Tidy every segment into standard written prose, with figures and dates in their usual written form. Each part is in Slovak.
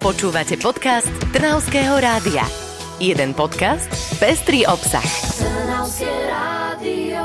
Počúvate podcast Trnavského rádia. Jeden podcast, pestrý obsah. Trnavské rádio.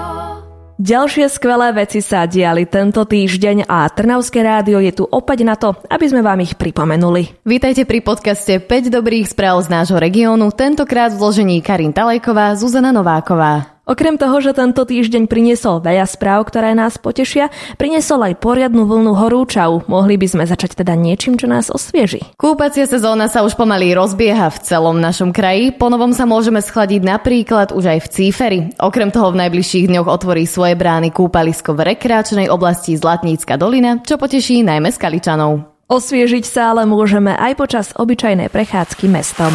Ďalšie skvelé veci sa diali tento týždeň a Trnavské rádio je tu opäť na to, aby sme vám ich pripomenuli. Vítajte pri podcaste 5 dobrých správ z nášho regiónu, tentokrát v zložení Karin Talejková, Zuzana Nováková. Okrem toho, že tento týždeň priniesol veľa správ, ktoré nás potešia, priniesol aj poriadnu vlnu horúčav. Mohli by sme začať teda niečím, čo nás osvieži. Kúpacia sezóna sa už pomaly rozbieha v celom našom kraji. Ponovom sa môžeme schladiť napríklad už aj v Cíferi. Okrem toho v najbližších dňoch otvorí svoje brány kúpalisko v rekreačnej oblasti Zlatnícka dolina, čo poteší najmä Skaličanov. Osviežiť sa ale môžeme aj počas obyčajnej prechádzky mestom.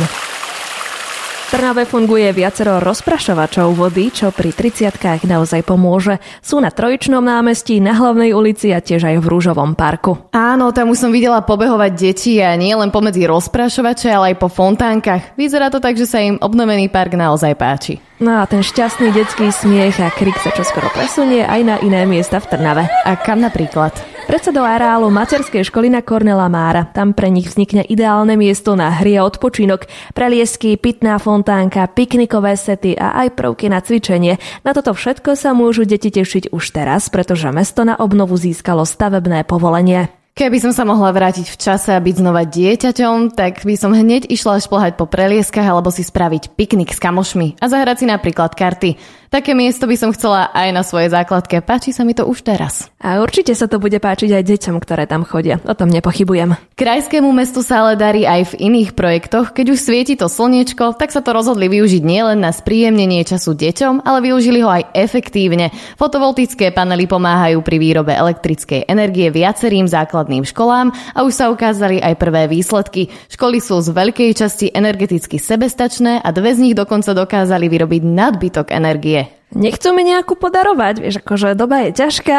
V Trnave funguje viacero rozprašovačov vody, čo pri 30-kách naozaj pomôže. Sú na Trojičnom námestí, na Hlavnej ulici a tiež aj v Rúžovom parku. Áno, tam už som videla pobehovať deti a nie len pomedzi rozprašovače, ale aj po fontánkach. Vyzerá to tak, že sa im obnovený park naozaj páči. No a ten šťastný detský smiech a krik sa čoskoro presunie aj na iné miesta v Trnave. A kam napríklad? Predsedou areálu materskej školy na Kornela Mára. Tam pre nich vznikne ideálne miesto na hry a odpočinok, preliesky, pitná fontánka, piknikové sety a aj prvky na cvičenie. Na toto všetko sa môžu deti tešiť už teraz, pretože mesto na obnovu získalo stavebné povolenie. Keby som sa mohla vrátiť v čase a byť znova dieťaťom, tak by som hneď išla šplhať po prelieskach alebo si spraviť piknik s kamošmi a zahrať si napríklad karty. Také miesto by som chcela aj na svojej základke. Páči sa mi to už teraz. A určite sa to bude páčiť aj deťom, ktoré tam chodia. O tom nepochybujem. Krajskému mestu sa ale darí aj v iných projektoch. Keď už svieti to slniečko, tak sa to rozhodli využiť nielen na spríjemnenie času deťom, ale využili ho aj efektívne. Fotovoltické panely pomáhajú pri výrobe elektrickej energie viacerým základom školám a už sa ukázali aj prvé výsledky. Školy sú z veľkej časti energeticky sebestačné a dve z nich dokonca dokázali vyrobiť nadbytok energie. Nechcú mi nejakú podarovať, vieš, akože doba je ťažká.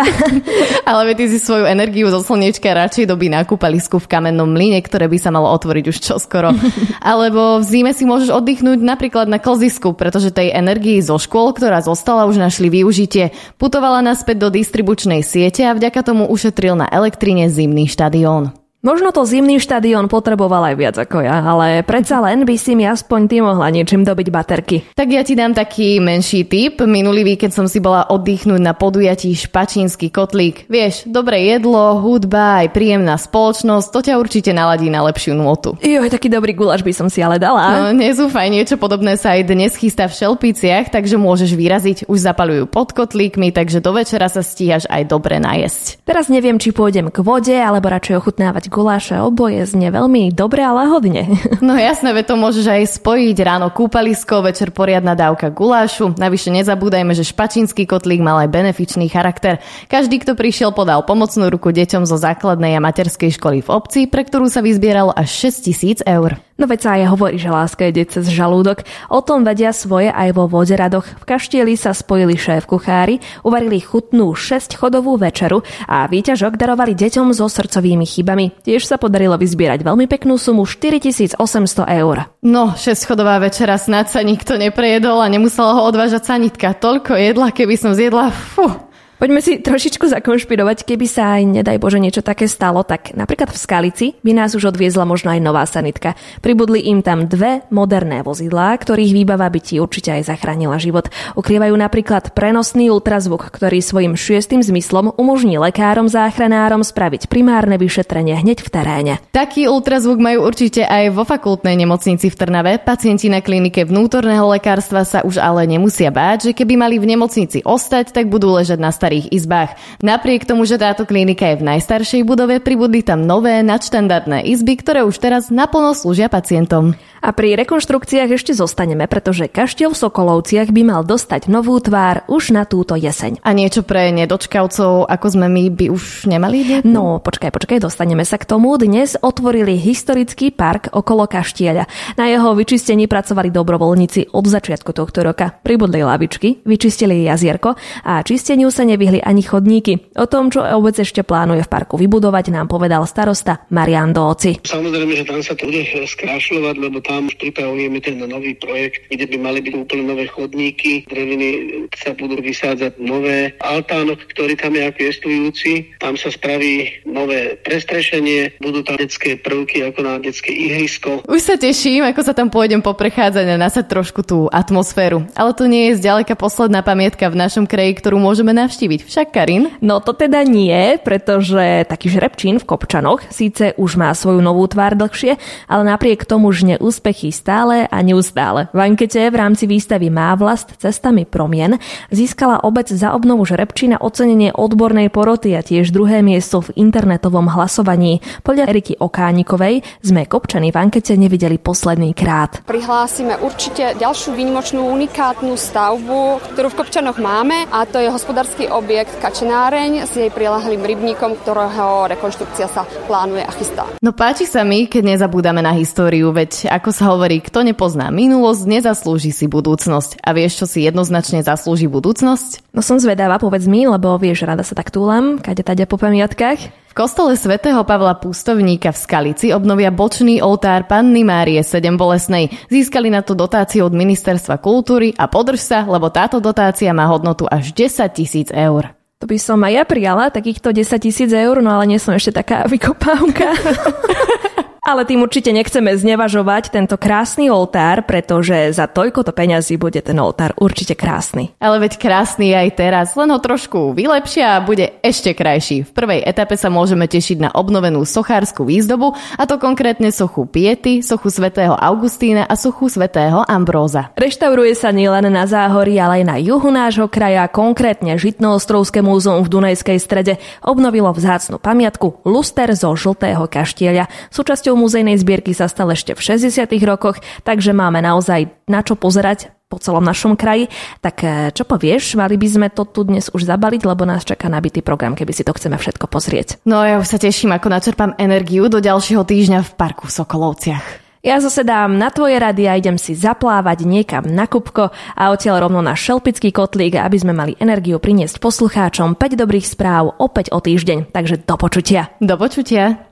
Ale ty si svoju energiu zo slniečka radšej doby na kúpalisku v Kamennom mlyne, ktoré by sa malo otvoriť už čoskoro. Alebo v zime si môžeš oddychnúť napríklad na klzisku, pretože tej energii zo škôl, ktorá zostala, už našli využitie. Putovala naspäť do distribučnej siete a vďaka tomu ušetril na elektrine zimný štadión. Možno to zimný štadión potreboval aj viac ako ja, ale predsa len by si mi aspoň ty mohla niečím dobiť baterky. Tak ja ti dám taký menší tip. Minulý víkend som si bola oddychnúť na podujatí Špačínsky kotlík. Vieš, dobré jedlo, hudba, aj príjemná spoločnosť, to ťa určite naladí na lepšiu nôtu. Joj, taký dobrý guláš by som si ale dala. No, nezúfaj, niečo podobné sa aj dnes chystá v Šelpiciach, takže môžeš vyraziť. Už zapaľujú pod kotlíkmi, takže do večera sa stíhaš aj dobre najesť. Teraz neviem, či pôjdem k vode alebo radšej ochutnávať guláše, oboje znie veľmi dobre a lahodne. No jasné, veď to môžeš aj spojiť. Ráno kúpalisko, večer poriadna dávka gulášu. Navyše nezabúdajme, že Špačínsky kotlík mal aj benefičný charakter. Každý, kto prišiel, podal pomocnú ruku deťom zo základnej a materskej školy v obci, pre ktorú sa vyzbieralo až 6 000 eur. No veď sa aj hovorí, že láska ide cez žalúdok. O tom vedia svoje aj vo Voderadoch. V Kaštieli sa spojili šéf-kuchári, uvarili chutnú 6-chodovú večeru a výťažok darovali deťom so srdcovými chybami. Tiež sa podarilo vyzbierať veľmi peknú sumu 4800 eur. No, 6-chodová večera, snad sa nikto neprejedol a nemusela ho odvážať sanitka. Toľko jedla, keby som zjedla, fuh. Poďme si trošičku zakonšpirovať, keby sa aj, nedaj Bože, niečo také stalo, tak napríklad v Skalici by nás už odviezla možno aj nová sanitka. Pribudli im tam dve moderné vozidlá, ktorých výbava by ti určite aj zachránila život. Ukrývajú napríklad prenosný ultrazvuk, ktorý svojim 6. zmyslom umožní lekárom záchranárom spraviť primárne vyšetrenie hneď v teréne. Taký ultrazvuk majú určite aj vo fakultnej nemocnici v Trnave. Pacienti na klinike vnútorného lekárstva sa už ale nemusia báť, že keby mali v nemocnici ostať, tak budú ležať na starých izbách. Napriek tomu, že táto klinika je v najstaršej budove, pribudli tam nové nadštandardné izby, ktoré už teraz naplno slúžia pacientom. A pri rekonštrukciách ešte zostaneme, pretože kaštiel v Sokolovciach by mal dostať novú tvár už na túto jeseň. A niečo pre nedočkavcov, ako sme my, by už nemali? No, počkaj, dostaneme sa k tomu. Dnes otvorili historický park okolo Kaštieľa. Na jeho vyčistení pracovali dobrovoľníci od začiatku tohto roka. Pribudli lavičky, vyčistili jazierko a čisteniu sa nevyhli ani chodníky. O tom, čo obec ešte plánuje v parku vybudovať, nám povedal starosta Marian Dóci. Samozrejme, že tam sa to bude skrášľovať, lebo tam už pripravujeme ten nový projekt, kde by mali byť úplne nové chodníky, dreviny sa budú vysádzať nové, altánok, ktorý tam je ako jestujúci, tam sa spraví nové prestrešenie, budú tam detské prvky ako na detské ihrisko. Už sa teším, ako sa tam pôjdem poprechádzať a nasať trošku tú atmosféru. Ale to nie je zďaleka posledná pamiatka v našom kraji, ktorú môžeme navštíviť. Však, Karin? No to teda nie, pretože taký žrebčín v Kopčanoch síce už má svoju novú tvár dlhšie, ale napriek tomu žne úspechy stále a neustále. V ankete v rámci výstavy Má vlast cestami promien získala obec za obnovu žrebčína ocenenie odbornej poroty a tiež druhé miesto v internetovom hlasovaní. Podľa Eriky Okánikovej sme Kopčany v ankete nevideli posledný krát. Prihlásime určite ďalšiu výnimočnú unikátnu stavbu, ktorú v Kopčanoch máme, a to je hospodársky objekt Kačenáreň s jej prilahlým rybníkom, ktorého rekonštrukcia sa plánuje a chystá. No páči sa mi, keď nezabúdame na históriu, veď ako sa hovorí, kto nepozná minulosť, nezaslúži si budúcnosť. A vieš, čo si jednoznačne zaslúži budúcnosť? No som zvedavá, povedz mi, lebo vieš, rada sa tak túlam, kade tade po pamiatkách. V kostole svätého Pavla Pustovníka v Skalici obnovia bočný oltár Panny Márie Sedembolestnej. Získali na to dotáciu od Ministerstva kultúry a podrž sa, lebo táto dotácia má hodnotu až 10 000 eur. To by som aj ja prijala, takýchto 10 000 eur, no ale nie som ešte taká vykopávka. Ale tým určite nechceme znevažovať tento krásny oltár, pretože za toľkoto peňazí bude ten oltár určite krásny. Ale veď krásny je aj teraz, len ho trošku vylepšia a bude ešte krajší. V prvej etape sa môžeme tešiť na obnovenú sochárskú výzdobu, a to konkrétne sochu Piety, sochu svätého Augustína a sochu svätého Ambróza. Reštauruje sa nielen na Záhorí, ale aj na juhu nášho kraja, konkrétne Žitno ostrovské múzeum v Dunajskej Strede obnovilo vzácnu pamiatku luster zo žltého kaštieľa. Súčasťou muzejnej zbierky sa stal ešte v 60. rokoch, takže máme naozaj na čo pozerať po celom našom kraji. Tak čo povieš, mali by sme to tu dnes už zabaliť, lebo nás čaká nabitý program, keby si to chceme všetko pozrieť. No ja už sa teším, ako načerpám energiu do ďalšieho týždňa v parku v Sokolovciach. Ja zase dám na tvoje rady a idem si zaplávať niekam na kúpko a odtiaľ rovno na Šelpický kotlík, aby sme mali energiu priniesť poslucháčom 5 dobrých správ opäť o týždeň. Takže do počutia. Do počutia.